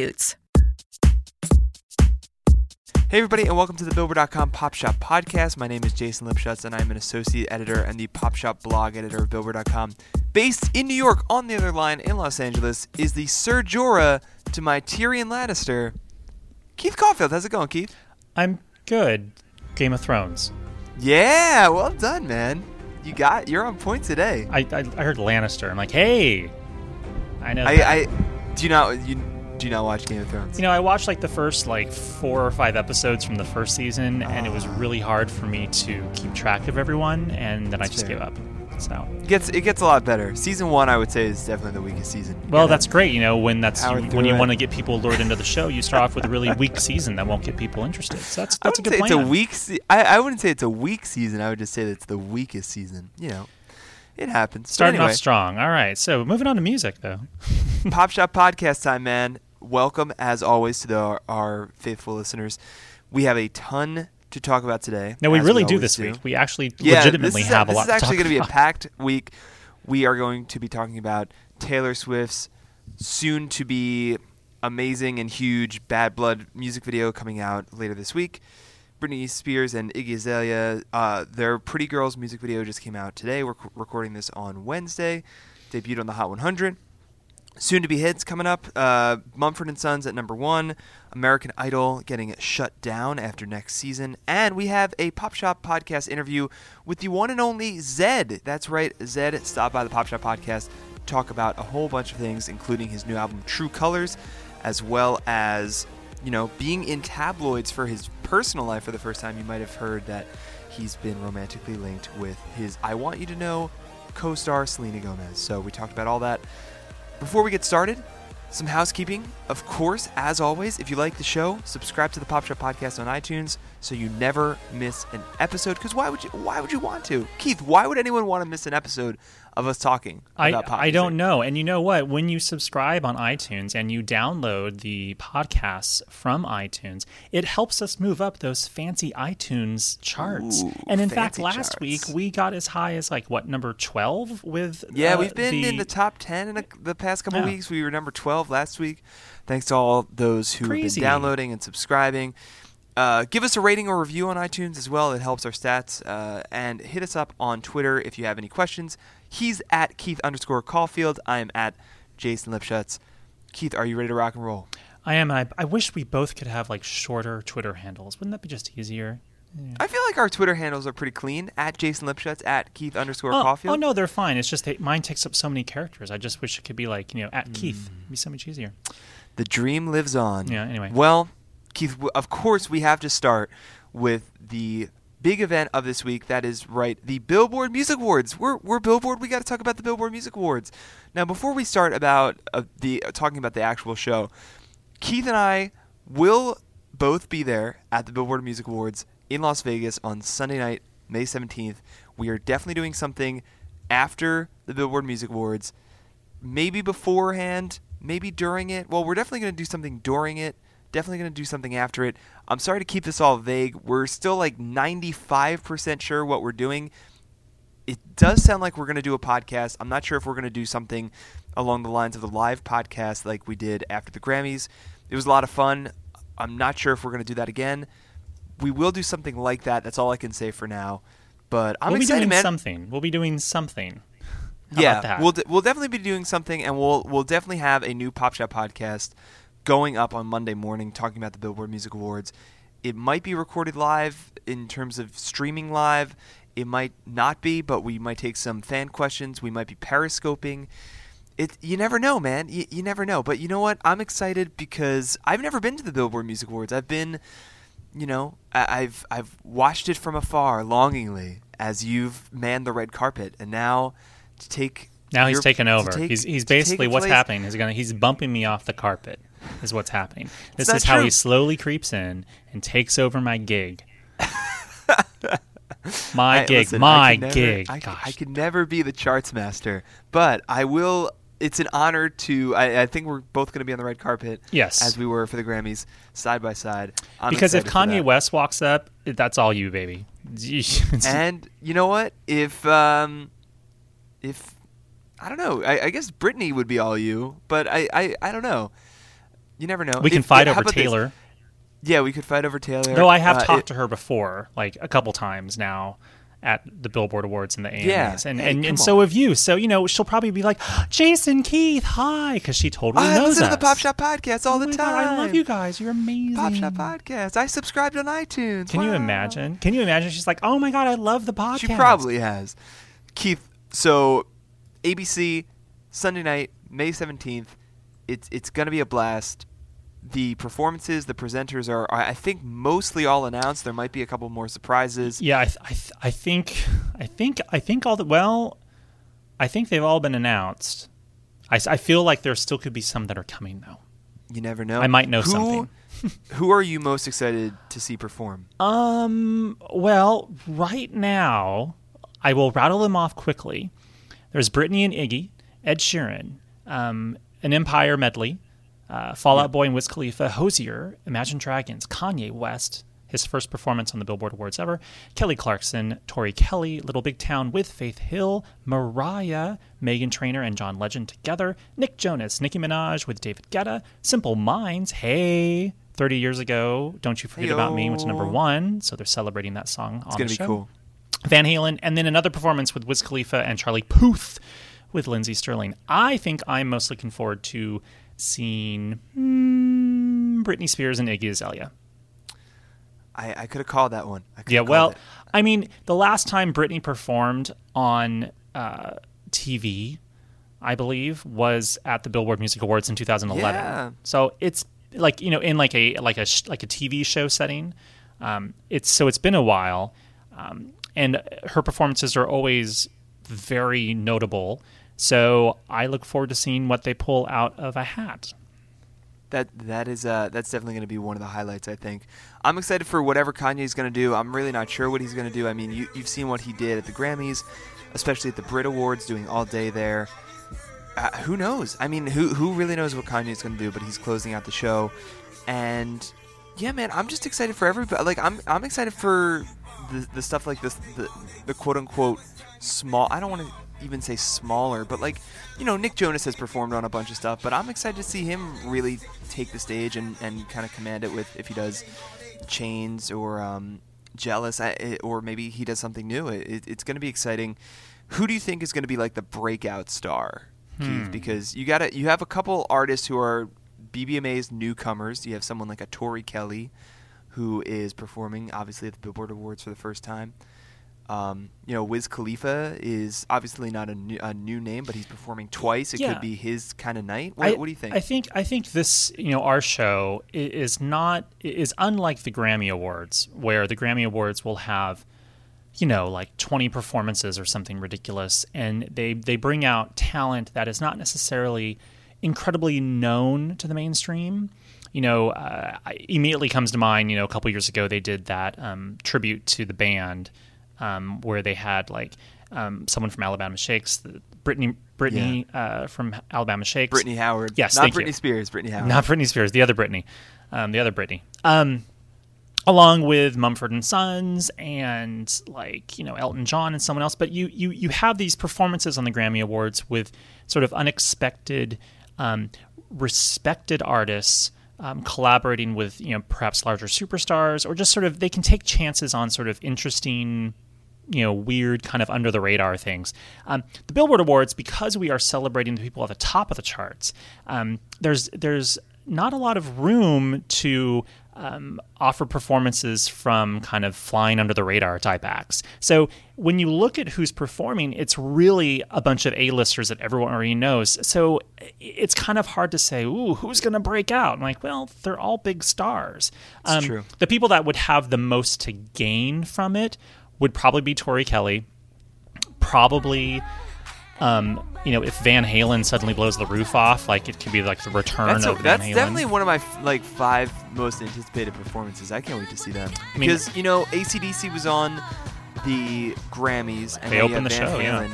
Hey everybody, and welcome to the Billboard.com Pop Shop Podcast. My name is Jason Lipschutz, and I'm an associate editor and the Pop Shop blog editor of Billboard.com. Based in New York, on the other line in Los Angeles, is the Ser Jorah to my Tyrion Lannister, Keith Caulfield. How's it going, Keith? I'm good. Game of Thrones. Yeah, well done, man. You're on point today. I heard Lannister. I'm like, hey, I know. Do you not watch Game of Thrones? You know, I watched like the first 4 or 5 episodes from the first season, and it was really hard for me to keep track of everyone, and then I just gave up. So it gets a lot better. Season 1, I would say, is definitely the weakest season. Well, that's great. You know, when you want to get people lured into the show, you start off with a really weak season that won't get people interested. So that's a good plan. I wouldn't say it's a weak season. I would just say that it's the weakest season. You know, it happens. Starting off strong. All right. So moving on to music, though. Pop Shop Podcast time, man. Welcome, as always, to our faithful listeners. We have a ton to talk about today. No, we really do this week. We actually legitimately have a lot to talk about. This is actually going to be a packed week. We are going to be talking about Taylor Swift's soon-to-be amazing and huge Bad Blood music video coming out later this week. Britney Spears and Iggy Azalea, their Pretty Girls music video just came out today. We're recording this on Wednesday. Debuted on the Hot 100. Soon-to-be hits coming up, Mumford & Sons at number 1, American Idol getting shut down after next season, and we have a Pop Shop Podcast interview with the one and only Zedd. That's right, Zedd stopped by the Pop Shop Podcast to talk about a whole bunch of things, including his new album True Colors, as well as, you know, being in tabloids for his personal life for the first time. You might have heard that he's been romantically linked with his I Want You To Know co-star Selena Gomez. So we talked about all that. Before we get started, some housekeeping. Of course, as always, if you like the show, subscribe to the Pop Shop Podcast on iTunes so you never miss an episode. Because why would you want to? Keith, why would anyone want to miss an episode of us talking about pop music? I don't know. And you know what? When you subscribe on iTunes and you download the podcasts from iTunes, it helps us move up those fancy iTunes charts. Ooh, and in fact, last week, we got as high as number 12 with we've been in the top 10 in the past couple weeks. We were number 12 last week. Thanks to all those who have been downloading and subscribing. Give us a rating or review on iTunes as well. It helps our stats. And hit us up on Twitter if you have any questions. He's at Keith_Caulfield. I am at Jason Lipschutz. Keith, are you ready to rock and roll? I am. I wish we both could have shorter Twitter handles. Wouldn't that be just easier? Yeah. I feel like our Twitter handles are pretty clean. At Jason Lipschutz, at Keith_Caulfield. Oh, no, they're fine. It's just that mine takes up so many characters. I just wish it could be at Keith. It'd be so much easier. The dream lives on. Yeah, anyway. Well, Keith, of course we have to start with the big event of this week. That is right, the Billboard Music Awards. We're Billboard. We got to talk about the Billboard Music Awards. Now, before we start talking about the actual show, Keith and I will both be there at the Billboard Music Awards in Las Vegas on Sunday night, May 17th. We are definitely doing something after the Billboard Music Awards, maybe beforehand, maybe during it. Well, we're definitely going to do something during it, definitely going to do something after it. I'm sorry to keep this all vague. We're still like 95% sure what we're doing. It does sound like we're going to do a podcast. I'm not sure if we're going to do something along the lines of the live podcast like we did after the Grammys. It was a lot of fun. I'm not sure if we're going to do that again. We will do something like that. That's all I can say for now. But I'm excited, man. We'll be doing something. How about that? We'll definitely be doing something, and we'll definitely have a new Pop Shop podcast going up on Monday morning talking about the Billboard Music Awards. It might be recorded live in terms of streaming live. It might not be, but we might take some fan questions. We might be periscoping. You never know, man. You never know. But you know what? I'm excited because I've never been to the Billboard Music Awards. I've been... You know, I've watched it from afar longingly as you've manned the red carpet, and now to take he's taken over. He's basically what's happening. He's bumping me off the carpet. Is what's happening. This is how he slowly creeps in and takes over my gig. my gig. I could never be the charts master, but I will. It's an honor to. I think we're both going to be on the red carpet, yes, as we were for the Grammys, side by side. Because if Kanye West walks up, that's all you, baby. And you know what? If I don't know, I guess Britney would be all you, but I don't know. You never know. We can fight over Taylor. Yeah, we could fight over Taylor. No, I have talked to her before, like a couple times now, at the Billboard Awards and the AMAs. Yeah. And so have you. So, you know, she'll probably be like, Jason Keith, hi, because she totally knows us. I listen to the Pop Shop Podcast all the time. God, I love you guys. You're amazing. Pop Shop Podcast. I subscribed on iTunes. Can you imagine? Can you imagine? She's like, oh, my God, I love the podcast. She probably has. Keith, so ABC, Sunday night, May 17th. It's going to be a blast. The performances, the presenters are, I think, mostly all announced. There might be a couple more surprises. Yeah, I think they've all been announced. I feel like there still could be some that are coming, though. You never know. I might know something. Who are you most excited to see perform? Well, right now, I will rattle them off quickly. There's Britney and Iggy, Ed Sheeran, an Empire medley. Fallout Boy and Wiz Khalifa, Hozier, Imagine Dragons, Kanye West, his first performance on the Billboard Awards ever, Kelly Clarkson, Tori Kelly, Little Big Town with Faith Hill, Mariah, Meghan Trainor and John Legend together, Nick Jonas, Nicki Minaj with David Guetta, Simple Minds, hey, 30 years ago, Don't You Forget About Me, which is #1, so they're celebrating that song on the show. It's going to be cool. Van Halen, and then another performance with Wiz Khalifa and Charlie Puth with Lindsey Sterling. I think I'm most looking forward to seen Britney Spears and Iggy Azalea. I could have called that one. Well, I mean, the last time Britney performed on TV, I believe, was at the Billboard Music Awards in 2011. Yeah. So it's like, you know, in like a TV show setting. It's been a while, and her performances are always very notable. So I look forward to seeing what they pull out of a hat. That's definitely going to be one of the highlights, I think. I'm excited for whatever Kanye's going to do. I'm really not sure what he's going to do. I mean, you've seen what he did at the Grammys, especially at the Brit Awards, doing all day there. Who knows? I mean, who really knows what Kanye's going to do? But he's closing out the show, and yeah, man, I'm just excited for everybody. Like, I'm excited for the stuff like this, the quote unquote small. I don't want to even say smaller, but like, you know, Nick Jonas has performed on a bunch of stuff, but I'm excited to see him really take the stage and kind of command it with, if he does Chains or Jealous, or maybe he does something new. It's going to be exciting. Who do you think is going to be like the breakout star, Keith? Because you have a couple artists who are BBMA's newcomers. You have someone like a Tori Kelly, who is performing obviously at the Billboard Awards for the first time. You know, Wiz Khalifa is obviously not a new name, but he's performing twice. It could be his kind of night. What do you think? I think this, you know, our show is unlike the Grammy Awards, where the Grammy Awards will have, you know, like 20 performances or something ridiculous, and they bring out talent that is not necessarily incredibly known to the mainstream. You know, immediately comes to mind, you know, a couple years ago they did that tribute to the band, where they had like someone from Alabama Shakes, Britney from Alabama Shakes. Brittany Howard. Yes, not Britney Spears. Brittany Howard. Not Britney Spears. The other Britney. Along with Mumford and Sons and Elton John and someone else. But you have these performances on the Grammy Awards with sort of unexpected, respected artists collaborating with perhaps larger superstars, or just sort of they can take chances on sort of interesting, weird kind of under the radar things. The Billboard Awards, because we are celebrating the people at the top of the charts, there's not a lot of room to offer performances from kind of flying under the radar type acts. So when you look at who's performing, it's really a bunch of A-listers that everyone already knows. So it's kind of hard to say, ooh, who's going to break out? I'm like, well, they're all big stars. It's true. The people that would have the most to gain from it would probably be Tori Kelly, probably... if Van Halen suddenly blows the roof off, it could be the return of Van Halen. That's definitely one of my five most anticipated performances. I can't wait to see that. Because, AC/DC was on the Grammys, and they opened the show, Halen,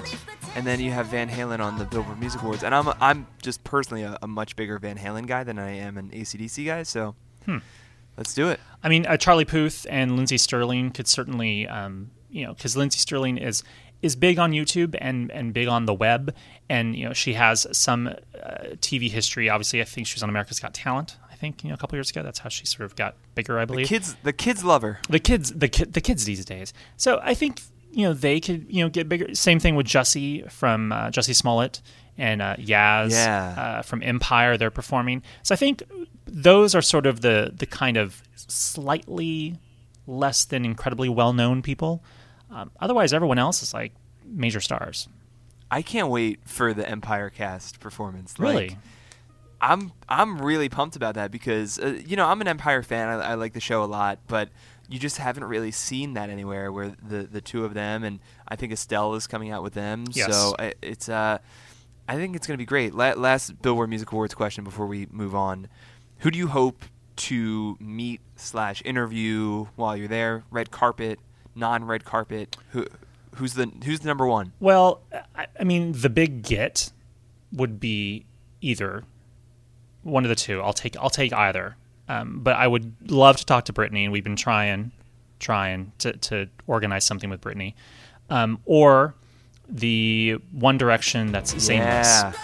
and then you have Van Halen on the Billboard Music Awards. And I'm just personally a much bigger Van Halen guy than I am an AC/DC guy, so let's do it. Charlie Puth and Lindsey Stirling could certainly, because Lindsey Stirling is big on YouTube and big on the web. And, she has some TV history. Obviously, I think she was on America's Got Talent, a couple years ago. That's how she sort of got bigger, I believe. The kids love her. The kids these days. So I think, they could, get bigger. Same thing with Jussie from Jussie Smollett and Yaz from Empire. They're performing. So I think those are sort of the kind of slightly less than incredibly well-known people. Otherwise, everyone else is major stars. I can't wait for the Empire cast performance. Really, I'm really pumped about that because I'm an Empire fan. I like the show a lot, but you just haven't really seen that anywhere. Where the two of them, and I think Estelle is coming out with them. Yes. So I think it's going to be great. Last Billboard Music Awards question before we move on: who do you hope to meet / interview while you're there? Red carpet. Non-red carpet. Who's the number one? Well, the big get would be either one of the two. I'll take either. But I would love to talk to Britney, and we've been trying to organize something with Britney, or the One Direction that's Zayn's.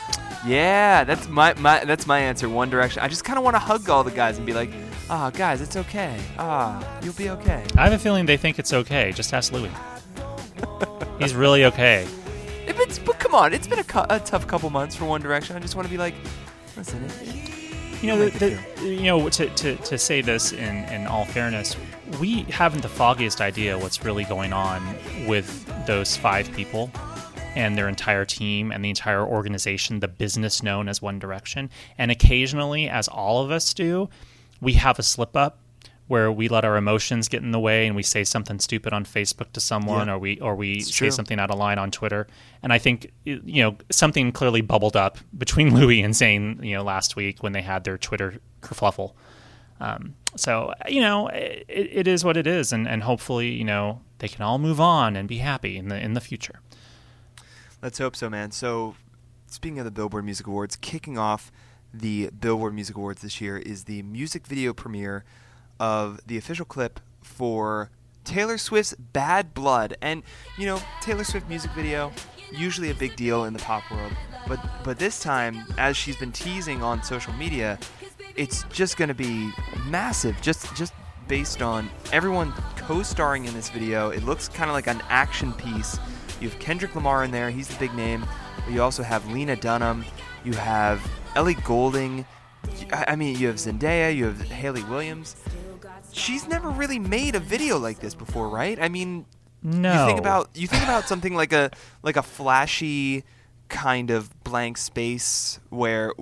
Yeah, that's my answer. One Direction. I just kind of want to hug all the guys and be like, "Ah, guys, it's okay. Ah, you'll be okay." I have a feeling they think it's okay. Just ask Louis. He's really okay. But come on, it's been a tough couple months for One Direction. I just want to be like, listen. To say this in all fairness, we haven't the foggiest idea what's really going on with those five people and their entire team and the entire organization, the business known as One Direction. And occasionally, as all of us do, we have a slip-up where we let our emotions get in the way and we say something stupid on Facebook to someone, or we say something out of line on Twitter. And I think something clearly bubbled up between Louis and Zane last week when they had their Twitter kerfluffle. It is what it is, and hopefully they can all move on and be happy in the future. Let's hope so, man. So speaking of the Billboard Music Awards, kicking off the Billboard Music Awards this year is the music video premiere of the official clip for Taylor Swift's Bad Blood. And, Taylor Swift music video, usually a big deal in the pop world. But this time, as she's been teasing on social media, it's just going to be massive, just based on everyone co-starring in this video. It looks kind of like an action piece. You have Kendrick Lamar in there. He's the big name. But you also have Lena Dunham. You have Ellie Goulding. You have Zendaya. You have Hayley Williams. She's never really made a video like this before, right? No. You think about something like a flashy kind of blank space where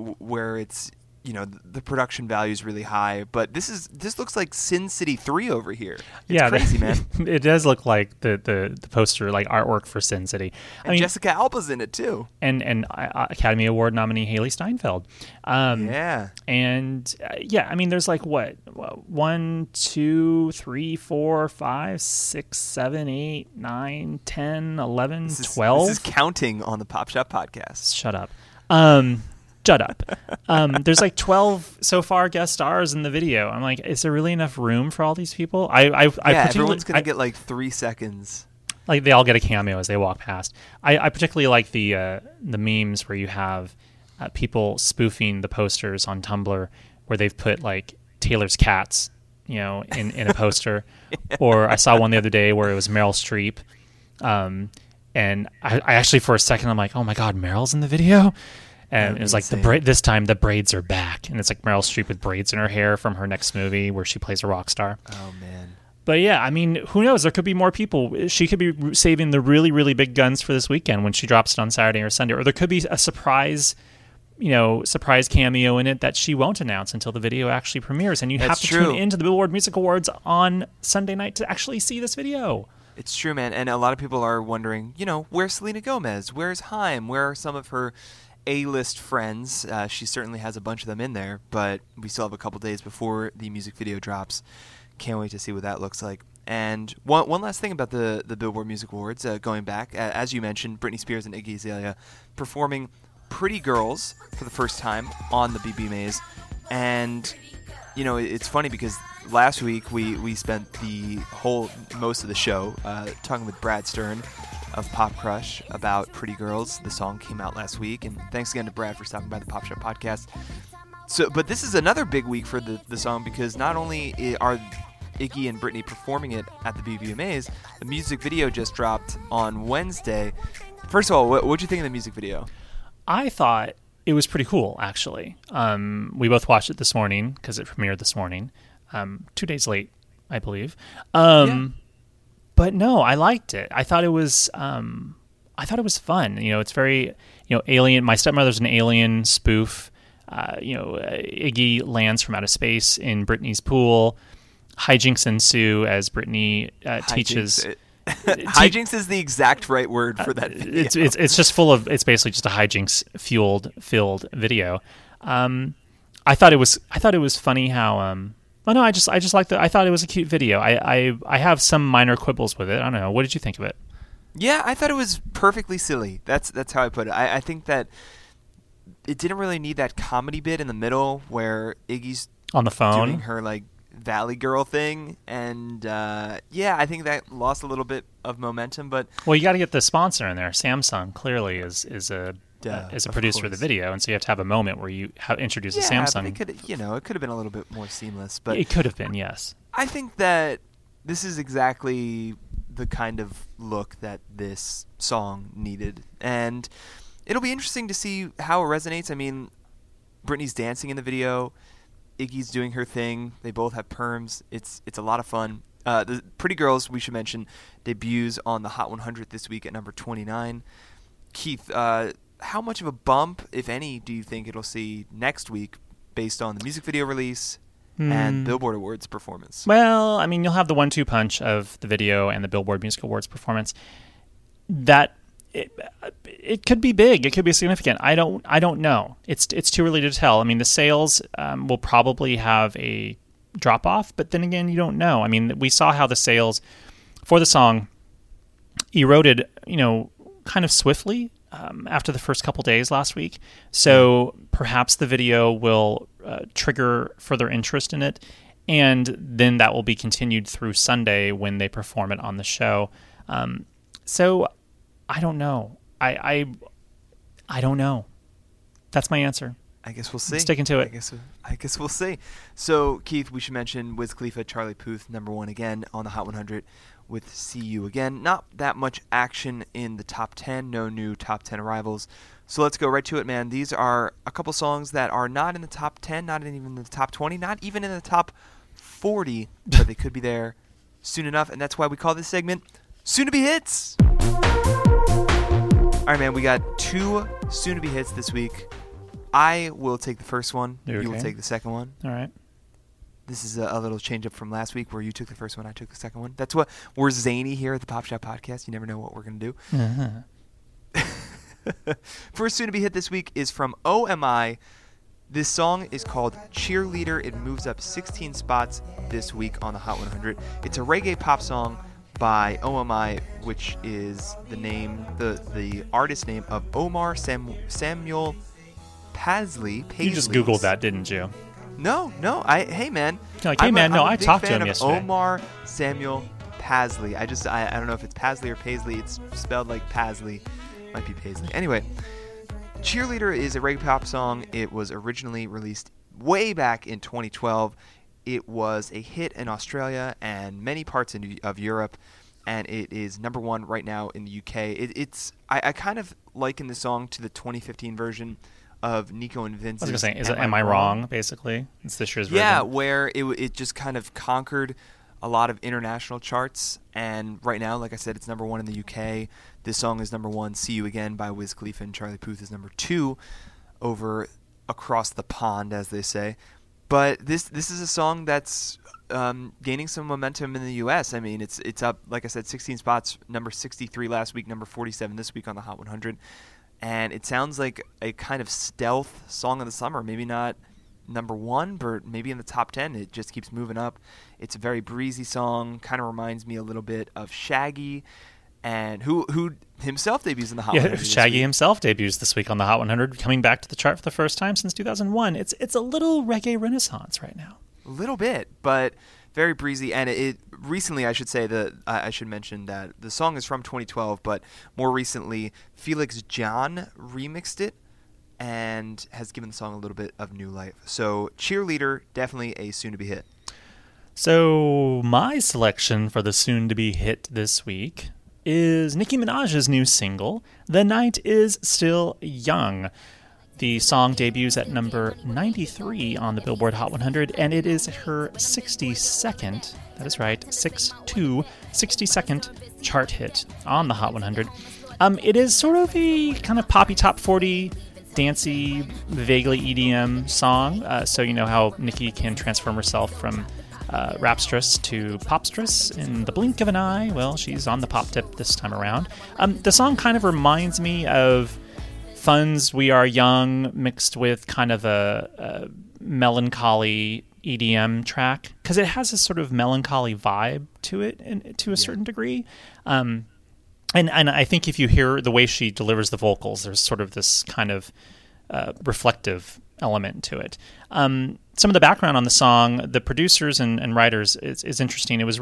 it's you know, the production value is really high, but this looks like Sin City 3 over here. It's crazy, man. It does look like the poster, like artwork for Sin City. I mean, Jessica Alba's in it too, and Academy Award nominee Haley Steinfeld. I mean, there's like what 1, 2, 3, 4, 5, 6, 7, 8, 9, 10, 11, 12. This is counting on the Pop Shop podcast. Shut up. There's like 12 so far guest stars in the video. I'm like, is there really enough room for all these people? Everyone's gonna get like 3 seconds. Like they all get a cameo as they walk past. I particularly like the memes where you have people spoofing the posters on Tumblr, where they've put like Taylor's cats, you know, in a poster. Yeah. Or I saw one the other day where it was Meryl Streep. And I actually for a second I'm like, oh my god, Meryl's in the video. And it was like this time the braids are back, and it's like Meryl Streep with braids in her hair from her next movie where she plays a rock star. Oh man! But yeah, I mean, who knows? There could be more people. She could be saving the really, really big guns for this weekend when she drops it on Saturday or Sunday, or there could be a surprise cameo in it that she won't announce until the video actually premieres, and you have to tune into the Billboard Music Awards on Sunday night to actually see this video. It's true, man. And a lot of people are wondering, you know, where's Selena Gomez? Where's Haim? Where are some of her A-list friends? She certainly has a bunch of them in there, but we still have a couple days before the music video drops. Can't wait to see what that looks like. And one last thing about the Billboard Music Awards, going back, as you mentioned, Britney Spears and Iggy Azalea performing Pretty Girls for the first time on the BB Maze. And, you know, it's funny because last week we spent most of the show talking with Brad Stern of Pop Crush about Pretty Girls. The song came out last week, and thanks again to Brad for stopping by the Pop Shop podcast. So, but this is another big week for the song, because not only are Iggy and Britney performing it at the BBMAs, the music video just dropped on Wednesday. First of all, what did you think of the music video? I thought it was pretty cool, actually. We both watched it this morning because it premiered this morning, 2 days late, I believe. Yeah. But no, I liked it. I thought it was fun. You know, it's very, you know, alien. My Stepmother's an Alien spoof. You know, Iggy lands from out of space in Britney's pool. Hijinks ensue as Britney teaches. Hijinks is the exact right word for that video. It's just full of. It's basically just a hijinks filled video. I thought it was funny how. Oh no, I just liked it. I thought it was a cute video. I have some minor quibbles with it. I don't know. What did you think of it? Yeah, I thought it was perfectly silly. That's how I put it. I think that it didn't really need that comedy bit in the middle where Iggy's on the phone doing her like Valley Girl thing, and I think that lost a little bit of momentum. But well, you got to get the sponsor in there. Samsung clearly is a producer of the video, and so you have to have a moment where you introduce a Samsung. It could have been a little bit more seamless, but it could have been, yes. I think that this is exactly the kind of look that this song needed, and it'll be interesting to see how it resonates. I mean, Britney's dancing in the video, Iggy's doing her thing. They both have perms. It's a lot of fun. The Pretty Girls, we should mention, debuts on the Hot 100 this week at number 29. Keith, how much of a bump, if any, do you think it'll see next week based on the music video release and Billboard Awards performance? Well, I mean, you'll have the 1-2 punch of the video and the Billboard Music Awards performance. That it could be big. It could be significant. I don't know. It's too early to tell. I mean, the sales will probably have a drop off, but then again, you don't know. I mean, we saw how the sales for the song eroded, you know, kind of swiftly after the first couple days last week. So perhaps the video will trigger further interest in it, and then that will be continued through Sunday when they perform it on the show. So I don't know. I don't know. That's my answer. I guess we'll see. I'm sticking to it. I guess we'll see. So, Keith, we should mention Wiz Khalifa, Charlie Puth, number one again on the Hot 100 with See You Again. Not that much action in the top 10. No new top 10 arrivals. So let's go right to it, man. These are a couple songs that are not in the top 10, not even in the top 20, not even in the top 40, but they could be there soon enough. And that's why we call this segment Soon to Be Hits. All right, man, we got 2 soon to be hits this week. I will take the first one. You will take the second one. All right. This is a little change up from last week where you took the first one, I took the second one. That's what we're zany here at the Pop Shop Podcast. You never know what we're going to do. Uh-huh. First soon to be hit this week is from OMI. This song is called Cheerleader. It moves up 16 spots this week on the Hot 100. It's a reggae pop song by OMI, which is the name, the artist name of Omar Samuel Paisley. You just Googled that, didn't you? No. I talked to him yesterday. Omar Samuel Paisley. I don't know if it's Paisley or Paisley. It's spelled like Paisley. Might be Paisley. Anyway. Cheerleader is a reggae pop song. It was originally released way back in 2012. It was a hit in Australia and many parts of Europe, and it is #1 right now in the UK. I kind of liken the song to the 2015 version of Nico and Vince's. I was going to say, Am I Wrong? Basically, it's this year's version. Yeah, where it just kind of conquered a lot of international charts, and right now, like I said, it's #1 in the UK. This song is #1. See You Again by Wiz Khalifa and Charlie Puth is #2 over across the pond, as they say. But this is a song that's gaining some momentum in the US. I mean, it's up, like I said, 16 spots, #63 last week, #47 this week on the Hot 100. And it sounds like a kind of stealth song of the summer, maybe not #1, but maybe in the top 10. It just keeps moving up. It's a very breezy song, kind of reminds me a little bit of Shaggy, and who himself debuts in the Hot 100. Shaggy himself debuts this week on the Hot 100, coming back to the chart for the first time since 2001. It's a little reggae renaissance right now. A little bit, but very breezy. And it recently, I should say that I should mention that the song is from 2012, but more recently, Felix John remixed it and has given the song a little bit of new life. So Cheerleader, definitely a soon-to-be hit. So my selection for the soon-to-be hit this week is Nicki Minaj's new single, The Night Is Still Young. The song debuts at #93 on the Billboard Hot 100, and it is her 62nd, that is right, 62nd chart hit on the Hot 100. It is sort of a kind of poppy top 40, dancey, vaguely EDM song. So you know how Nicki can transform herself from rapstress to popstress in the blink of an eye. Well, she's on the pop tip this time around. The song kind of reminds me of Fun's We Are Young mixed with kind of a melancholy EDM track, because it has this sort of melancholy vibe to it, and to a certain degree. And I think if you hear the way she delivers the vocals, there's sort of this kind of reflective element to it. Some of the background on the song, the producers and writers is interesting. It was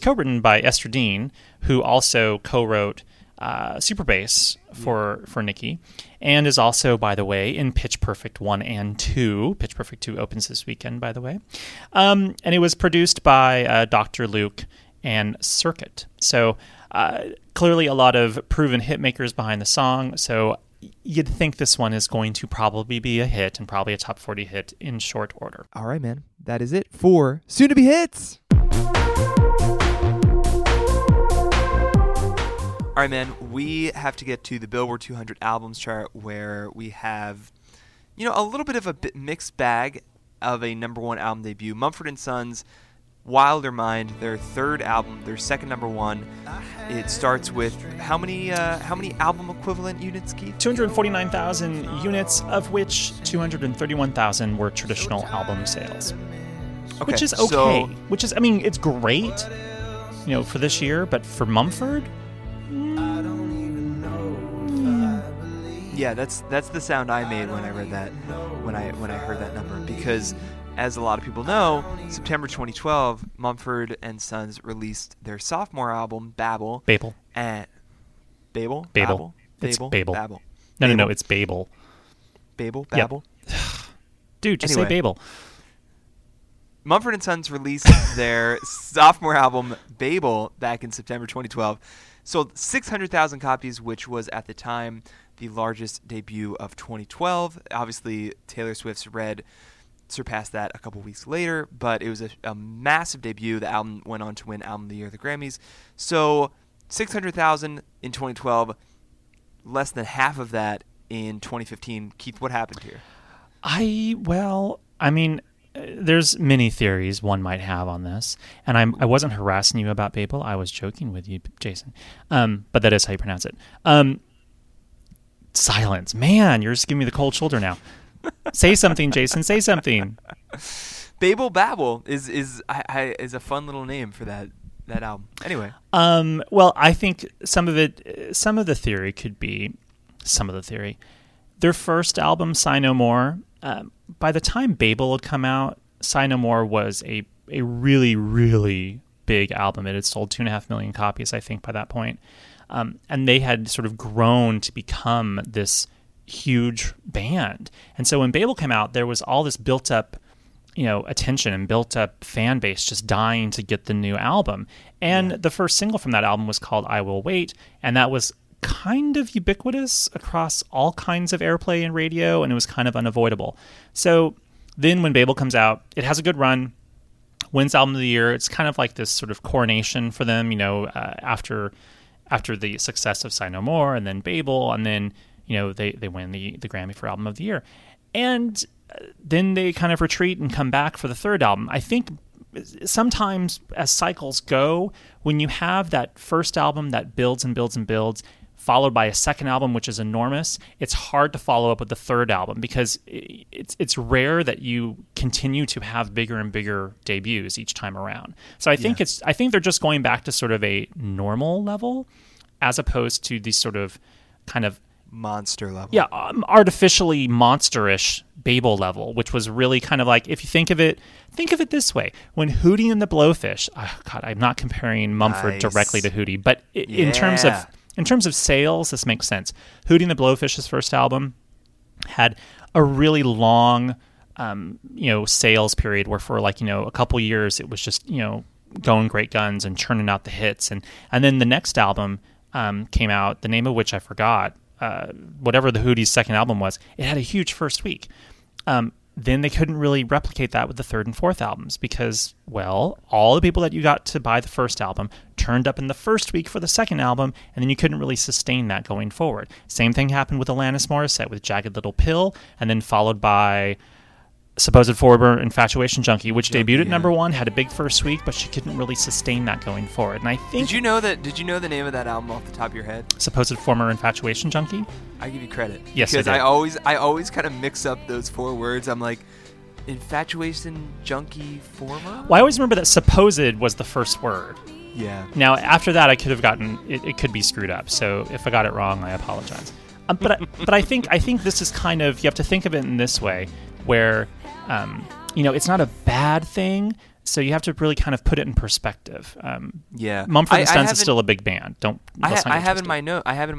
co-written by Esther Dean, who also co-wrote Super Bass for Nicki, and is also, by the way, in Pitch Perfect 1 and 2. Pitch Perfect 2 opens this weekend, by the way. And it was produced by Dr. Luke and Circuit. So clearly a lot of proven hit makers behind the song. So you'd think this one is going to probably be a hit, and probably a top 40 hit in short order. All right, man. That is it for Soon to Be Hits. All right, man. We have to get to the Billboard 200 albums chart, where we have, a little bit of a mixed bag of a #1 album debut. Mumford & Sons, Wilder Mind, their third album, their second #1. It starts with how many album equivalent units, Keith? 249,000 units, of which 231,000 were traditional album sales. Okay, it's great, for this year, but for Mumford, yeah, that's the sound I made when I read that, when I heard that number, because, as a lot of people know, September 2012, Mumford & Sons released their sophomore album, Babel. Babel. And Babel? Babel. It's Babel. Babel. No, it's Babel. Babel? Babel? Yep. Dude, say Babel. Mumford & Sons released their sophomore album, Babel, back in September 2012. Sold 600,000 copies, which was, at the time, the largest debut of 2012. Obviously, Taylor Swift's Red surpassed that a couple weeks later, but it was a massive debut. The album went on to win Album of the Year at the Grammys. So 600,000 in 2012, less than half of that in 2015. Keith, what happened here? I mean, there's many theories one might have on this, and I wasn't harassing you about Babel. I was joking with you, Jason. But that is how you pronounce it. Silence. Man, you're just giving me the cold shoulder now. Say something, Jason. Say something. Babel is a fun little name for that album. Anyway. Well, I think some of the theory could be their first album, Sigh No More. By the time Babel had come out, Sigh No More was a really, really big album. It had sold 2.5 million copies, I think, by that point. And they had sort of grown to become this huge band. And so when Babel came out, there was all this built up, attention and built up fan base just dying to get the new album. And the first single from that album was called I Will Wait. And that was kind of ubiquitous across all kinds of airplay and radio, and it was kind of unavoidable. So then when Babel comes out, it has a good run, wins Album of the Year. It's kind of like this sort of coronation for them, after the success of Sigh No More and then Babel, and then they win the Grammy for Album of the Year. And then they kind of retreat and come back for the third album. I think sometimes as cycles go, when you have that first album that builds and builds and builds, followed by a second album, which is enormous, it's hard to follow up with the third album because it's rare that you continue to have bigger and bigger debuts each time around. So I think they're just going back to sort of a normal level as opposed to the sort of kind of monster level. Yeah, artificially monsterish Babel level, which was really kind of like, if you think of it this way, when Hootie and the Blowfish, I'm not comparing Mumford directly to Hootie, but in terms of sales, this makes sense. Hootie and the Blowfish's first album had a really long, sales period where for a couple years it was just, going great guns and churning out the hits. And then the next album came out, the name of which I forgot, whatever the Hootie's second album was, it had a huge first week. Then they couldn't really replicate that with the third and fourth albums because, well, all the people that you got to buy the first album turned up in the first week for the second album, and then you couldn't really sustain that going forward. Same thing happened with Alanis Morissette with Jagged Little Pill, and then followed by Supposed Former Infatuation Junkie, which debuted at number one, had a big first week, but she couldn't really sustain that going forward. And I think did you know the name of that album off the top of your head? Supposed Former Infatuation Junkie? I give you credit. Yes, because I always kind of mix up those four words. I'm like, infatuation junkie former? Well, I always remember that supposed was the first word. Yeah. Now after that I could have gotten it could be screwed up. So if I got it wrong, I apologize. But I think this is kind of, you have to think of it in this way, where it's not a bad thing, so you have to really kind of put it in perspective. Mumford & Sons is still a big band. I have in my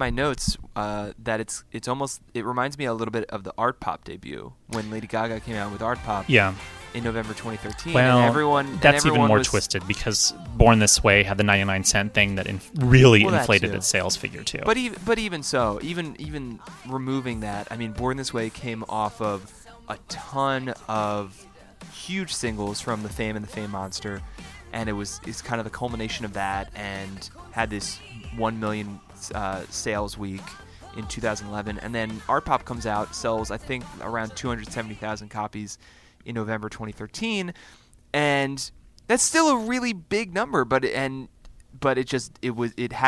notes that it's almost, it reminds me a little bit of the Artpop debut when Lady Gaga came out with Artpop. Yeah. In November 2013. Well, that's even more twisted because Born This Way had the 99-cent thing that inflated its sales figure too. But even removing that, I mean, Born This Way came off of a ton of huge singles from The Fame and The Fame Monster, and it's kind of the culmination of that, and had this 1 million sales week in 2011. And then Artpop comes out, sells I think around 270,000 copies in November 2013, and that's still a really big number, but it had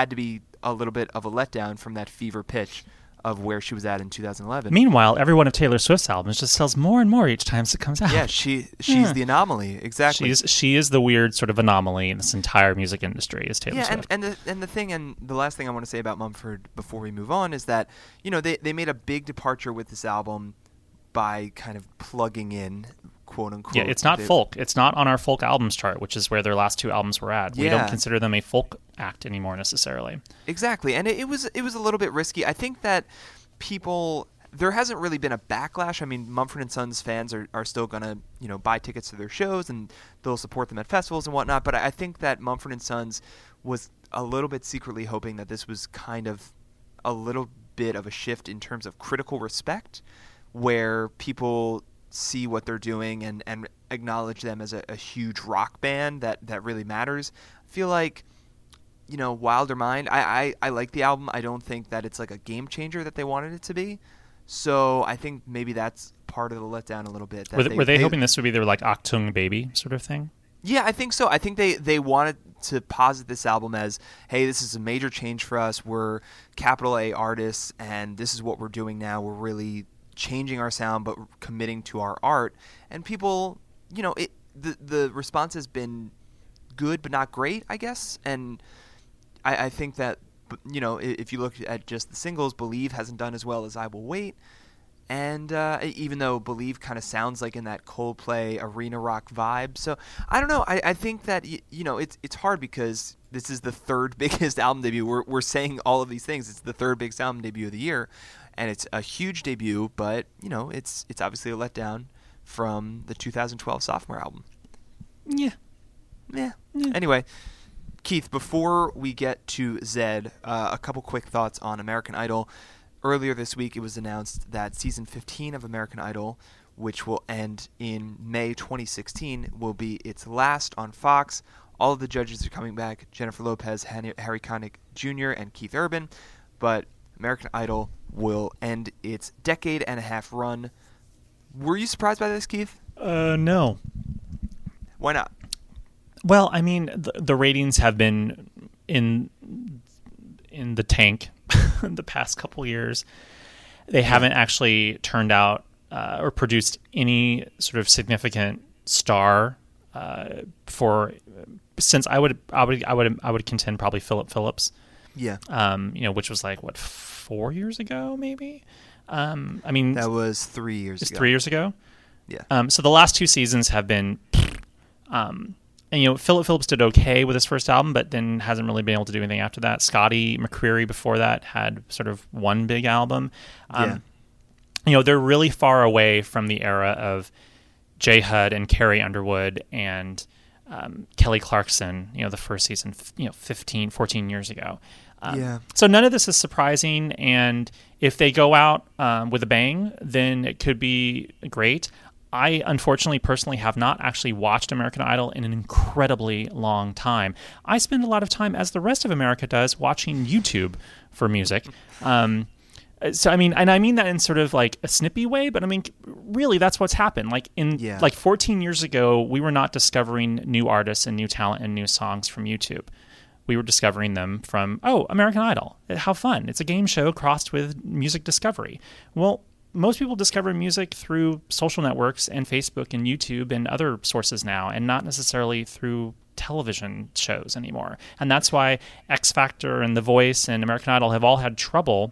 to be a little bit of a letdown from that fever pitch of where she was at in 2011. Meanwhile, every one of Taylor Swift's albums just sells more and more each time it comes out. Yeah, she's the anomaly, exactly. She is the weird sort of anomaly in this entire music industry, is Taylor Swift. Yeah, and the last thing I want to say about Mumford before we move on is that, they made a big departure with this album by kind of plugging in, quote unquote. Yeah, it's not folk. It's not on our folk albums chart, which is where their last two albums were at. Yeah. We don't consider them a folk act anymore necessarily. Exactly. And it was a little bit risky. I think that there hasn't really been a backlash. I mean, Mumford & Sons fans are still going to, buy tickets to their shows, and they'll support them at festivals and whatnot. But I think that Mumford & Sons was a little bit secretly hoping that this was kind of a little bit of a shift in terms of critical respect, where people see what they're doing and acknowledge them as a huge rock band that really matters. I feel like, Wilder Mind, I like the album. I don't think that it's like a game changer that they wanted it to be. So I think maybe that's part of the letdown a little bit. That were they hoping this would be their like Achtung Baby sort of thing? Yeah, I think so. I think they wanted to posit this album as, hey, this is a major change for us. We're capital A artists, and this is what we're doing now. We're really changing our sound, but committing to our art. And people, you know, the response has been good, but not great, I guess. And I think that, you know, if you look at just the singles, Believe hasn't done as well as I Will Wait. And even though Believe kind of sounds like in that Coldplay arena rock vibe. So I don't know. I think that, you know, it's hard because this is the third biggest album debut. We're saying all of these things. It's the third biggest album debut of the year. And it's a huge debut. But, you know, it's obviously a letdown from the 2012 sophomore album. Yeah. Anyway, Keith, before we get to Zedd, a couple quick thoughts on American Idol. Earlier this week, it was announced that Season 15 of American Idol, which will end in May 2016, will be its last on Fox. All of the judges are coming back, Jennifer Lopez, Harry Connick Jr., and Keith Urban. But American Idol will end its decade-and-a-half run. Were you surprised by this, Keith? No. Why not? Well, I mean, the ratings have been in the tank. The past couple years, they haven't actually turned out or produced any sort of significant star for since I would contend probably Philip Phillips, you know, which was like what 4 years ago maybe. I mean that was 3 years. It's ago. 3 years ago. Yeah. So the last two seasons have been, and, you know, Philip Phillips did okay with his first album, but then hasn't really been able to do anything after that. Scotty McCreery before that had sort of one big album. You know, they're really far away from the era of J. Hud and Carrie Underwood and Kelly Clarkson, you know, the first season, 14 years ago. So none of this is surprising. And if they go out with a bang, then it could be great. I, unfortunately, personally have not actually watched American Idol in an incredibly long time. I spend a lot of time, as the rest of America does, watching YouTube for music. So, I mean, and I mean that in sort of like a snippy way, but I mean, really, that's what's happened. Like in like 14 years ago, we were not discovering new artists and new talent and new songs from YouTube. We were discovering them from, oh, American Idol. How fun. It's a game show crossed with music discovery. Well, most people discover music through social networks and Facebook and YouTube and other sources now, and not necessarily through television shows anymore. And that's why X Factor and The Voice and American Idol have all had trouble,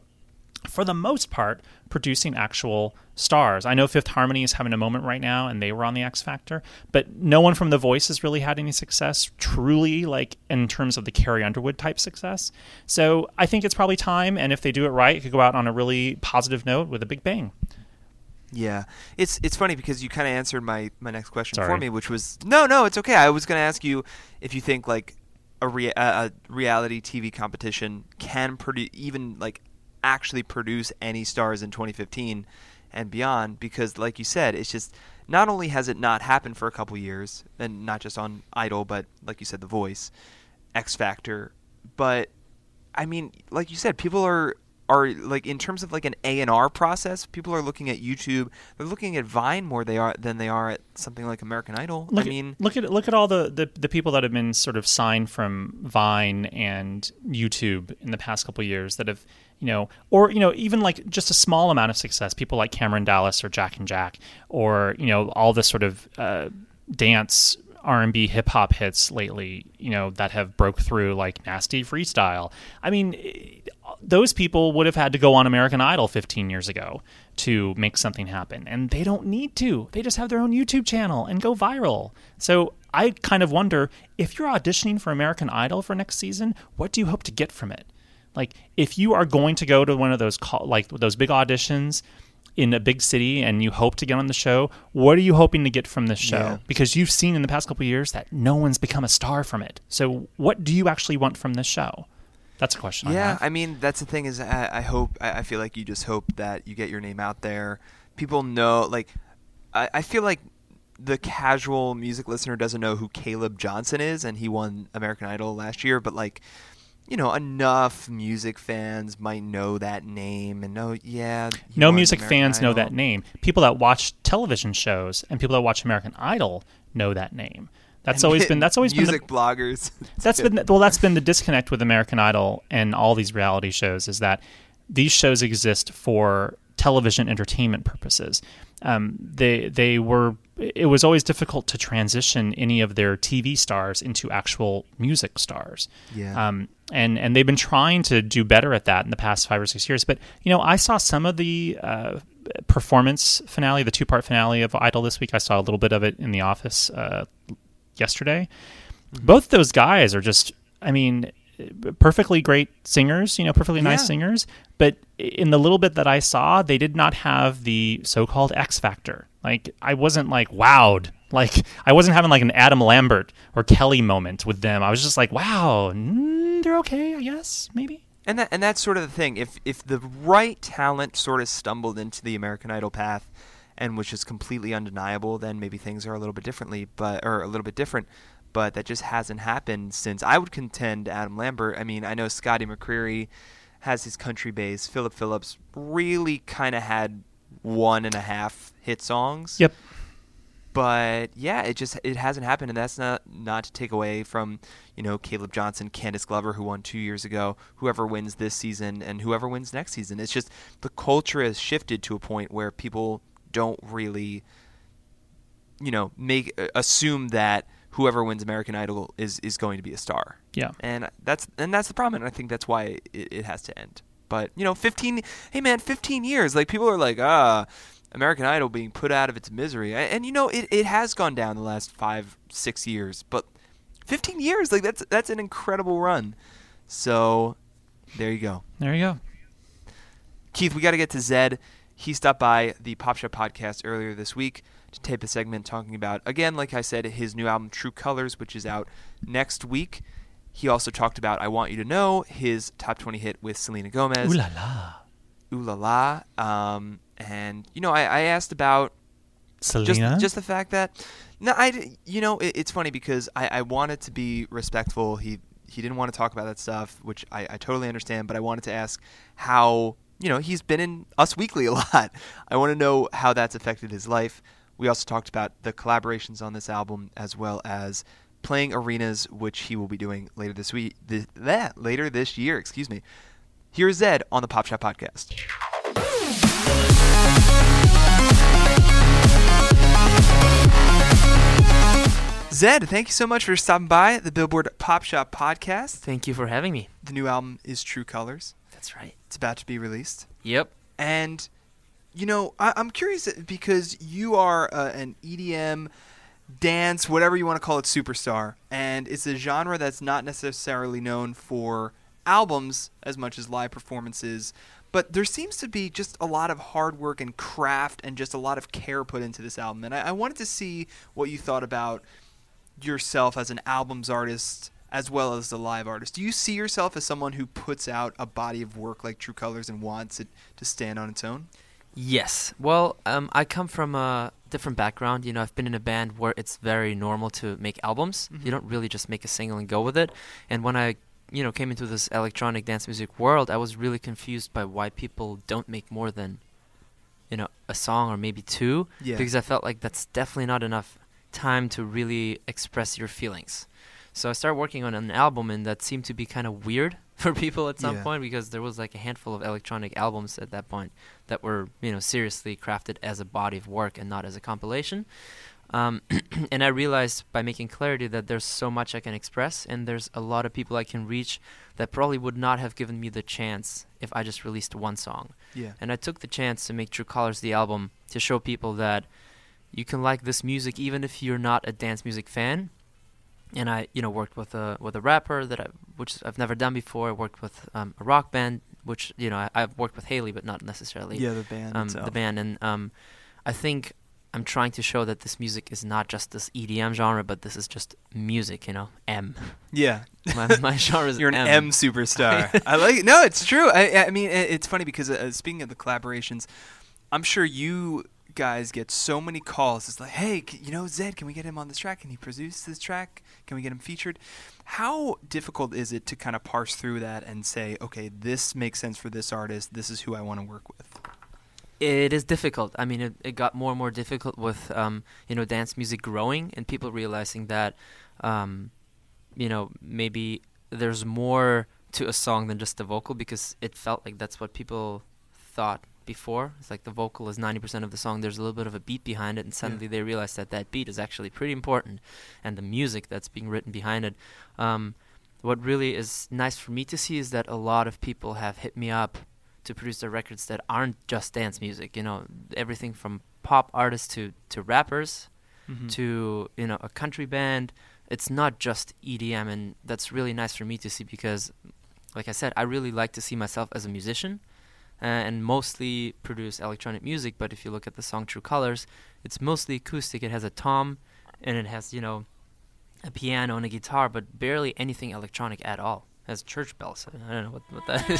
for the most part, producing actual stars. I know Fifth Harmony is having a moment right now, and they were on the X Factor, but no one from The Voice has really had any success, truly, like in terms of the Carrie Underwood type success. So I think it's probably time, and if they do it right, it could go out on a really positive note with a big bang. Yeah, it's funny because you kind of answered my next question for me, which was no, it's okay. I was going to ask you if you think like a reality TV competition can produce even like actually produce any stars in 2015 and beyond, because like you said, it's just not only has it not happened for a couple years, and not just on Idol, but like you said, The Voice, X Factor, but I mean, like you said, people are like in terms of like an A&R process, people are looking at YouTube, they're looking at Vine more than they are at something like American Idol. Look at all the people that have been sort of signed from Vine and YouTube in the past couple of years that have, you know, or, you know, even like just a small amount of success, people like Cameron Dallas or Jack and Jack, or, you know, all the sort of dance R&B hip hop hits lately, you know, that have broke through like Nasty Freestyle. I mean, those people would have had to go on American Idol 15 years ago to make something happen, and they don't need to. They just have their own YouTube channel and go viral. So I kind of wonder, if you're auditioning for American Idol for next season, what do you hope to get from it? Like, if you are going to go to one of those those big auditions in a big city and you hope to get on the show, what are you hoping to get from this show? Yeah. Because you've seen in the past couple of years that no one's become a star from it. So what do you actually want from this show? That's a question. Yeah, I mean, that's the thing is I hope, I feel like you just hope that you get your name out there. People know, like, I feel like the casual music listener doesn't know who Caleb Johnson is, and he won American Idol last year, but like, you know, enough music fans might know that name and know, yeah. No music fans know that name. People that watch television shows and people that watch American Idol know that name. That's always been music bloggers. That's been the disconnect with American Idol and all these reality shows, is that these shows exist for television entertainment purposes. It was always difficult to transition any of their TV stars into actual music stars. Yeah. And they've been trying to do better at that in the past 5 or 6 years. But, you know, I saw some of the performance finale, the two-part finale of Idol this week. I saw a little bit of it in the office yesterday. Mm-hmm. Both those guys are just, I mean, perfectly great singers, you know, perfectly nice singers. But in the little bit that I saw, they did not have the so-called X factor. Like, I wasn't like wowed. Like, I wasn't having like an Adam Lambert or Kelly moment with them. I was just like, wow, they're okay, I guess, maybe. And that's sort of the thing. If the right talent sort of stumbled into the American Idol path and was just completely undeniable, then maybe things are a little bit different. But that just hasn't happened since, I would contend, Adam Lambert. I mean, I know Scotty McCreery has his country base. Philip Phillips really kind of had 1.5 hit songs. Yep. But yeah, it hasn't happened, and that's not to take away from, you know, Caleb Johnson, Candace Glover, who won 2 years ago, whoever wins this season and whoever wins next season. It's just the culture has shifted to a point where people don't really, you know, assume that whoever wins American Idol is going to be a star. Yeah. And that's the problem, and I think that's why it has to end. But, you know, 15 years, like, people are like, American Idol being put out of its misery. And, you know, it has gone down the last 5-6 years, but 15 years, like, that's an incredible run. So there you go. There you go. Keith, we got to get to Zedd. He stopped by the Pop Shop podcast earlier this week to tape a segment talking about, again, like I said, his new album, True Colors, which is out next week. He also talked about I Want You To Know, his top 20 hit with Selena Gomez. Ooh la la. Ooh la la. And, you know, I asked about Selena. Just the fact that, no, you know, it's funny because I wanted to be respectful. He didn't want to talk about that stuff, which I totally understand, but I wanted to ask how, you know, he's been in Us Weekly a lot. I want to know how that's affected his life. We also talked about the collaborations on this album, as well as playing arenas, which he will be doing later this year. Excuse me. Here's Zedd on the Pop Shop Podcast. Zedd, thank you so much for stopping by the Billboard Pop Shop Podcast. Thank you for having me. The new album is True Colors. That's right. It's about to be released. Yep. And, you know, I'm curious because you are an EDM dance, whatever you want to call it, superstar, and it's a genre that's not necessarily known for albums as much as live performances, but there seems to be just a lot of hard work and craft and just a lot of care put into this album, and I wanted to see what you thought about yourself as an albums artist as well as a live artist. Do you see yourself as someone who puts out a body of work like True Colors and wants it to stand on its own? Yes. Well, I come from a different background. You know, I've been in a band where it's very normal to make albums. Mm-hmm. You don't really just make a single and go with it. And when I, you know, came into this electronic dance music world, I was really confused by why people don't make more than, you know, a song or maybe two. Yeah. Because I felt like that's definitely not enough time to really express your feelings. So I started working on an album, and that seemed to be kind of weird for people at some point, because there was like a handful of electronic albums at that point that were, you know, seriously crafted as a body of work and not as a compilation. And I realized by making Clarity that there's so much I can express, and there's a lot of people I can reach that probably would not have given me the chance if I just released one song. Yeah. And I took the chance to make True Colors, the album, to show people that you can like this music even if you're not a dance music fan. And I, you know, worked with a rapper which I've never done before. I worked with a rock band, which, you know, I've worked with Haley, but not necessarily. Yeah, the band. The band, and I think I'm trying to show that this music is not just this EDM genre, but this is just music. You know, M. Yeah, my genre is M. You're an M superstar. I like it. No, it's true. I mean, it's funny because speaking of the collaborations, I'm sure you guys get so many calls. It's like, hey, you know, Zedd, can we get him on this track? Can he produce this track? Can we get him featured? How difficult is it to kind of parse through that and say, okay, this makes sense for this artist. This is who I want to work with. It is difficult. I mean, it got more and more difficult with, you know, dance music growing and people realizing that, you know, maybe there's more to a song than just the vocal, because it felt like that's what people thought before. It's like the vocal is 90% of the song. There's a little bit of a beat behind it, and suddenly they realize that that beat is actually pretty important, and the music that's being written behind it. What really is nice for me to see is that a lot of people have hit me up to produce their records that aren't just dance music. You know, everything from pop artists to rappers to, you know, a country band. It's not just EDM, and that's really nice for me to see because, like I said, I really like to see myself as a musician. And mostly produce electronic music, but if you look at the song True Colors, it's mostly acoustic. It has a tom, and it has, you know, a piano and a guitar, but barely anything electronic at all. It has church bells. I don't know what that is.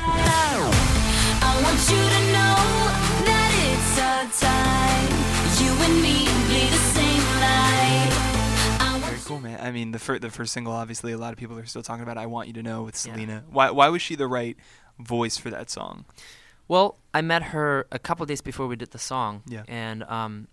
I want you to know that it's our time. You and me bleed the same light. Very cool, man. I mean, the first single, obviously, a lot of people are still talking about I Want You To Know with Selena. Yeah. Why was she the right voice for that song? Well, I met her a couple days before we did the song, and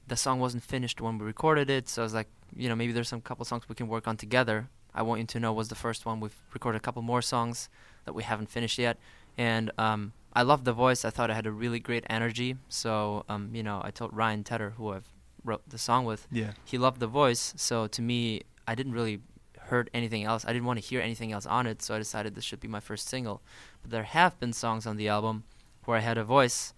the song wasn't finished when we recorded it, so I was like, you know, maybe there's some couple songs we can work on together. I Want You To Know was the first one. We've recorded a couple more songs that we haven't finished yet, and I loved the voice. I thought it had a really great energy, so, you know, I told Ryan Tedder, who I wrote the song with, he loved the voice, so to me, I didn't really heard anything else. I didn't want to hear anything else on it, so I decided this should be my first single. But there have been songs on the album where I had a voice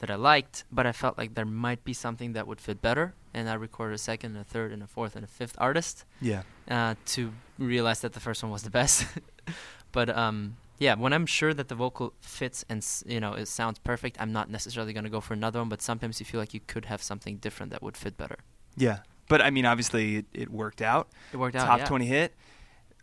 that I liked, but I felt like there might be something that would fit better, and I recorded a second, a third, and a fourth, and a fifth artist to realize that the first one was the best. But yeah, when I'm sure that the vocal fits and you know it sounds perfect, I'm not necessarily going to go for another one, but sometimes you feel like you could have something different that would fit better. Yeah, but I mean, obviously it worked out. It worked out, Top 20 hit.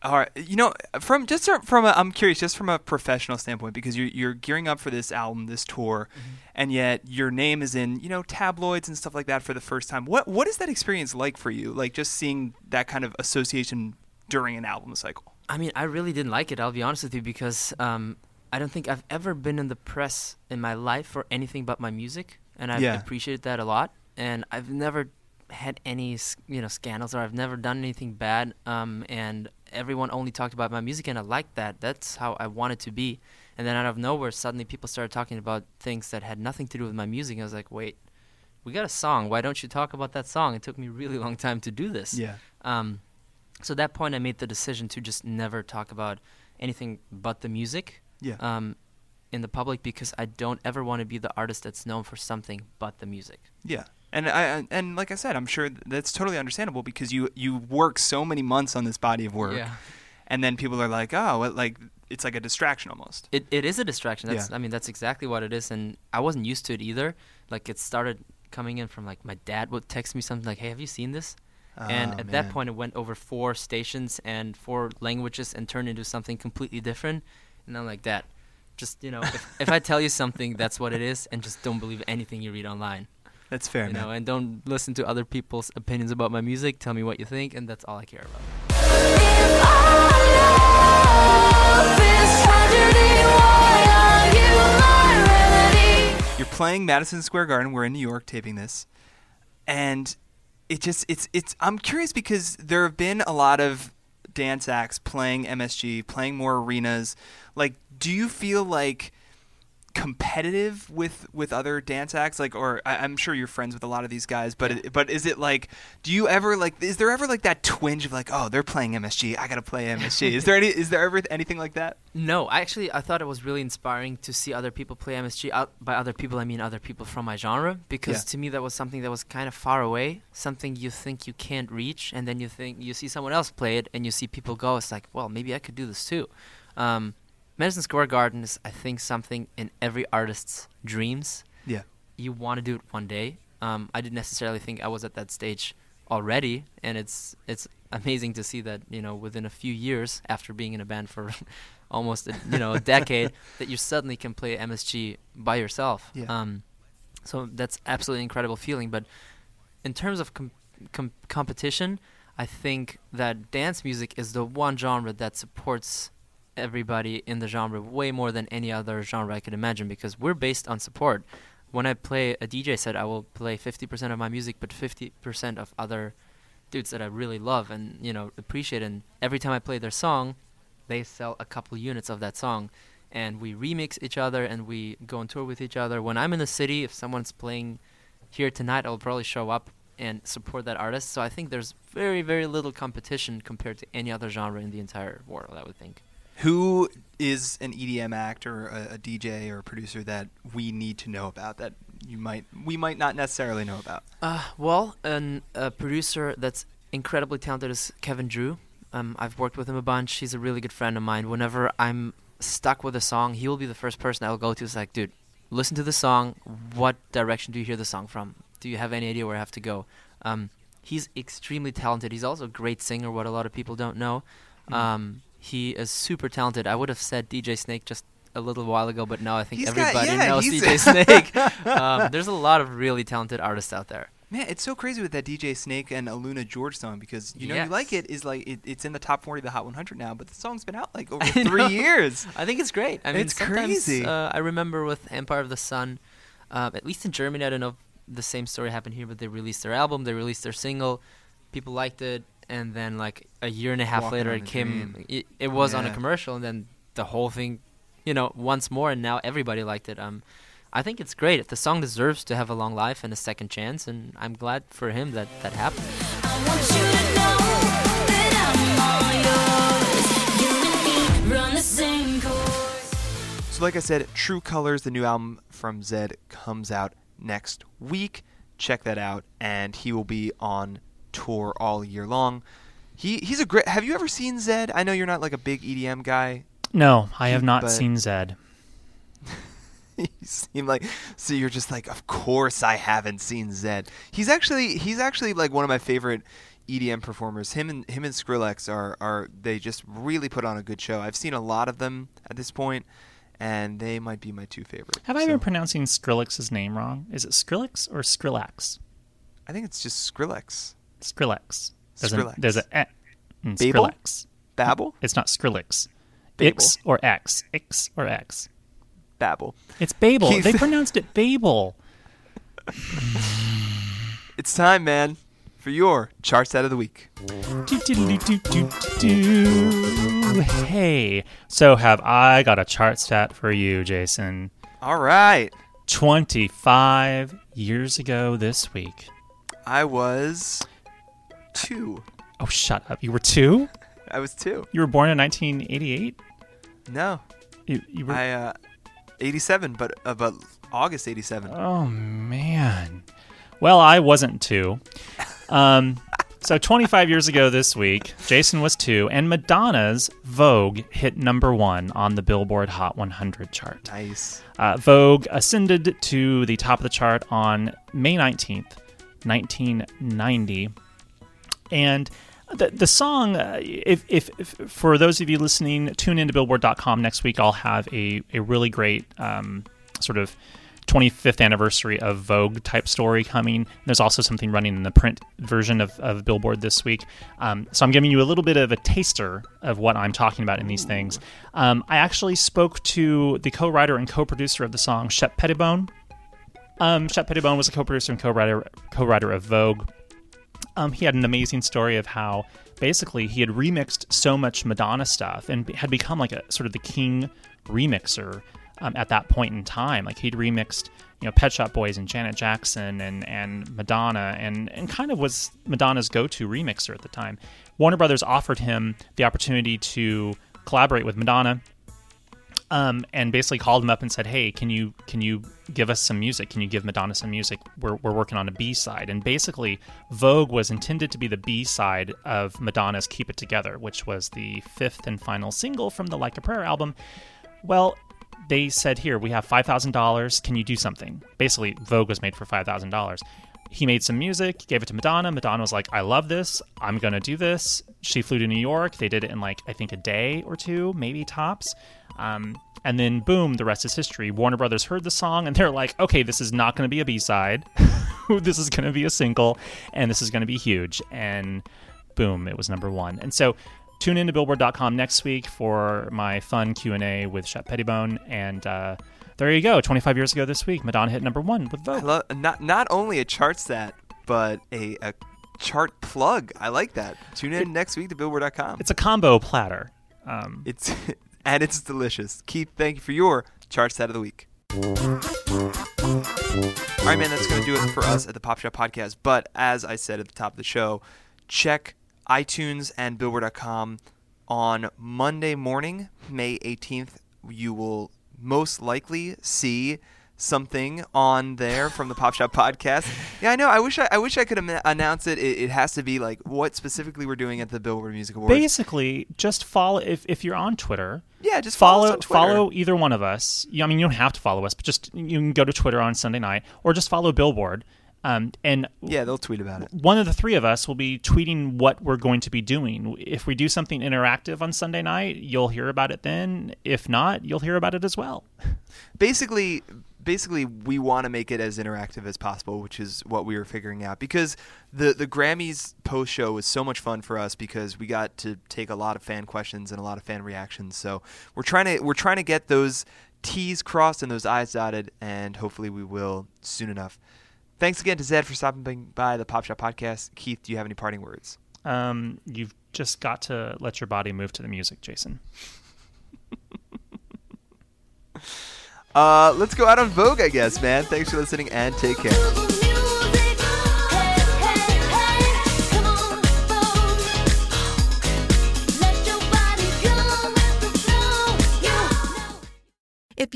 All right, you know, I'm curious, just from a professional standpoint, because you're gearing up for this album, this tour, and yet your name is in, you know, tabloids and stuff like that for the first time. What is that experience like for you? Like just seeing that kind of association during an album cycle. I mean, I really didn't like it. I'll be honest with you, because I don't think I've ever been in the press in my life for anything but my music, and I've appreciated that a lot. And I've never had any, you know, scandals, or I've never done anything bad. And everyone only talked about my music, and I liked that. That's how I wanted to be. And then out of nowhere, suddenly people started talking about things that had nothing to do with my music. I was like, wait, we got a song. Why don't you talk about that song? It took me a really long time to do this. Yeah. So at that point, I made the decision to just never talk about anything but the music in the public, because I don't ever want to be the artist that's known for something but the music. Yeah. And like I said, I'm sure that's totally understandable, because you work so many months on this body of work, and then people are like, oh, like it's like a distraction almost. It is a distraction. That's, I mean, that's exactly what it is, and I wasn't used to it either. Like it started coming in from like my dad would text me something like, hey, have you seen this? And at that point, it went over 4 stations and 4 languages and turned into something completely different. And I'm like, Dad, just, you know, if I tell you something, that's what it is, and just don't believe anything you read online. That's fair, you know, and don't listen to other people's opinions about my music. Tell me what you think, and that's all I care about. You're playing Madison Square Garden. We're in New York taping this, and I'm curious, because there have been a lot of dance acts playing MSG, playing more arenas. Like, do you feel like competitive with other dance acts, like, or I'm sure you're friends with a lot of these guys, but but is it like, do you ever like, is there ever like that twinge of like, oh, they're playing MSG, I gotta play MSG? Is there ever anything like that? No, I thought it was really inspiring to see other people play MSG. By other people, I mean other people from my genre, because to me that was something that was kind of far away, something you think you can't reach, and then you think you see someone else play it, and you see people go, it's like, well, maybe I could do this too. Madison Square Garden is, I think, something in every artist's dreams. Yeah. You want to do it one day. I didn't necessarily think I was at that stage already, and it's amazing to see that, you know, within a few years after being in a band for almost a decade, that you suddenly can play MSG by yourself. Yeah. So that's absolutely incredible feeling. But in terms of competition, I think that dance music is the one genre that supports everybody in the genre way more than any other genre I could imagine, because we're based on support. When I play a DJ set, I will play 50% of my music, but 50% of other dudes that I really love and, you know, appreciate. And every time I play their song, they sell a couple units of that song. And we remix each other and we go on tour with each other. When I'm in the city, if someone's playing here tonight, I'll probably show up and support that artist. So I think there's very, very little competition compared to any other genre in the entire world, I would think. Who is an EDM act or a DJ or a producer that we need to know about that we might not necessarily know about? A producer that's incredibly talented is Kevin Drew. I've worked with him a bunch. He's a really good friend of mine. Whenever I'm stuck with a song, he will be the first person I'll go to. It's like, dude, listen to the song. What direction do you hear the song from? Do you have any idea where I have to go? He's extremely talented. He's also a great singer, what a lot of people don't know. He is super talented. I would have said DJ Snake just a little while ago, but now I think everybody knows DJ Snake. There's a lot of really talented artists out there. Man, it's so crazy with that DJ Snake and Aluna George song, because You Like It is like it's in the top 40 of the Hot 100 now, but the song's been out like over 3 years. I think it's great. I mean, it's crazy. I remember with Empire of the Sun, at least in Germany, I don't know if the same story happened here, but they released their album, they released their single, people liked it, and then like a year and a half later, it came. It was on a commercial, and then the whole thing, once more, and now everybody liked it. I think it's great. The song deserves to have a long life and a second chance, and I'm glad for him that that happened. I want you to know that I'm all yours. You and me run the same course. So like I said, True Colors, the new album from Zedd, comes out next week. Check that out, and he will be on tour all year long. He's a great... Have you ever seen Zedd? I know you're not like a big EDM guy. No, I have not seen Zedd. You seem like, so you're just like, of course I haven't seen Zedd. He's actually like one of my favorite EDM performers. Him and Skrillex are they just really put on a good show. I've seen a lot of them at this point, and they might be my two favorites. Have I been pronouncing Skrillex's name wrong? Is it Skrillex or Skrillex? I think it's just Skrillex. Skrillex. There's an eh in Skrillex. Babel? It's not Skrillex. Babel. Ix or X. Ix or X. Babel. It's Babel. They pronounced it Babel. It's time, man, for your chart set of the week. Hey, so have I got a chart stat for you, Jason? All right. 25 years ago this week, I was 2. Oh, shut up. You were 2? I was 2. You were born in 1988? No. You were... I, 87, but August 87. Oh, man. Well, I wasn't 2. So 25 years ago this week, Jason was 2, and Madonna's Vogue hit number 1 on the Billboard Hot 100 chart. Nice. Vogue ascended to the top of the chart on May 19th, 1990. And... The song, if for those of you listening, tune into Billboard.com next week. I'll have a really great sort of 25th anniversary of Vogue type story coming. There's also something running in the print version of Billboard this week. So I'm giving you a little bit of a taster of what I'm talking about in these things. I actually spoke to the co-writer and co-producer of the song, Shep Pettibone. Shep Pettibone was a co-producer and co-writer of Vogue. He had an amazing story of how basically he had remixed so much Madonna stuff and had become like a sort of the king remixer at that point in time. Like he'd remixed, Pet Shop Boys and Janet Jackson and Madonna and kind of was Madonna's go-to remixer at the time. Warner Brothers offered him the opportunity to collaborate with Madonna and basically called him up and said, hey, can you give us some music? Can you give Madonna some music? We're working on a B-side. And basically, Vogue was intended to be the B-side of Madonna's Keep It Together, which was the 5th and final single from the Like a Prayer album. Well, they said, here, we have $5,000. Can you do something? Basically, Vogue was made for $5,000. He made some music, gave it to Madonna. Madonna was like, I love this. I'm going to do this. She flew to New York. They did it in like, I think a day or two, maybe tops. And then boom, the rest is history. Warner Brothers heard the song and they're like, okay, this is not going to be a B-side. This is going to be a single and this is going to be huge. And boom, it was number one. And so tune in to billboard.com next week for my fun Q&A with Shep Pettibone. And, there you go. 25 years ago this week, Madonna hit number one with Vogue. Not only a chart stat, but a chart plug. I like that. Tune in next week to Billboard.com. It's a combo platter. It's delicious. Keith, thank you for your chart stat of the week. All right, man, that's going to do it for us at the Pop Shop Podcast. But as I said at the top of the show, check iTunes and Billboard.com on Monday morning, May 18th. You will most likely see something on there from the Pop Shop Podcast. Yeah, I know. I wish I could announce it. It has to be like what specifically we're doing at the Billboard Music Awards. Basically, just follow if you're on Twitter. Yeah, just follow us on Twitter. Follow either one of us. I mean, you don't have to follow us, but just you can go to Twitter on Sunday night or just follow Billboard. And they'll tweet about it. One of the three of us will be tweeting what we're going to be doing. If we do something interactive on Sunday night, you'll hear about it then. If not, you'll hear about it as well. Basically, we want to make it as interactive as possible, which is what we were figuring out. Because the Grammys post show was so much fun for us because we got to take a lot of fan questions and a lot of fan reactions. So we're trying to get those T's crossed and those I's dotted, and hopefully we will soon enough. Thanks again to Zedd for stopping by the Pop Shop Podcast. Keith, do you have any parting words? You've just got to let your body move to the music, Jason. Let's go out on Vogue, I guess, man. Thanks for listening and take care. If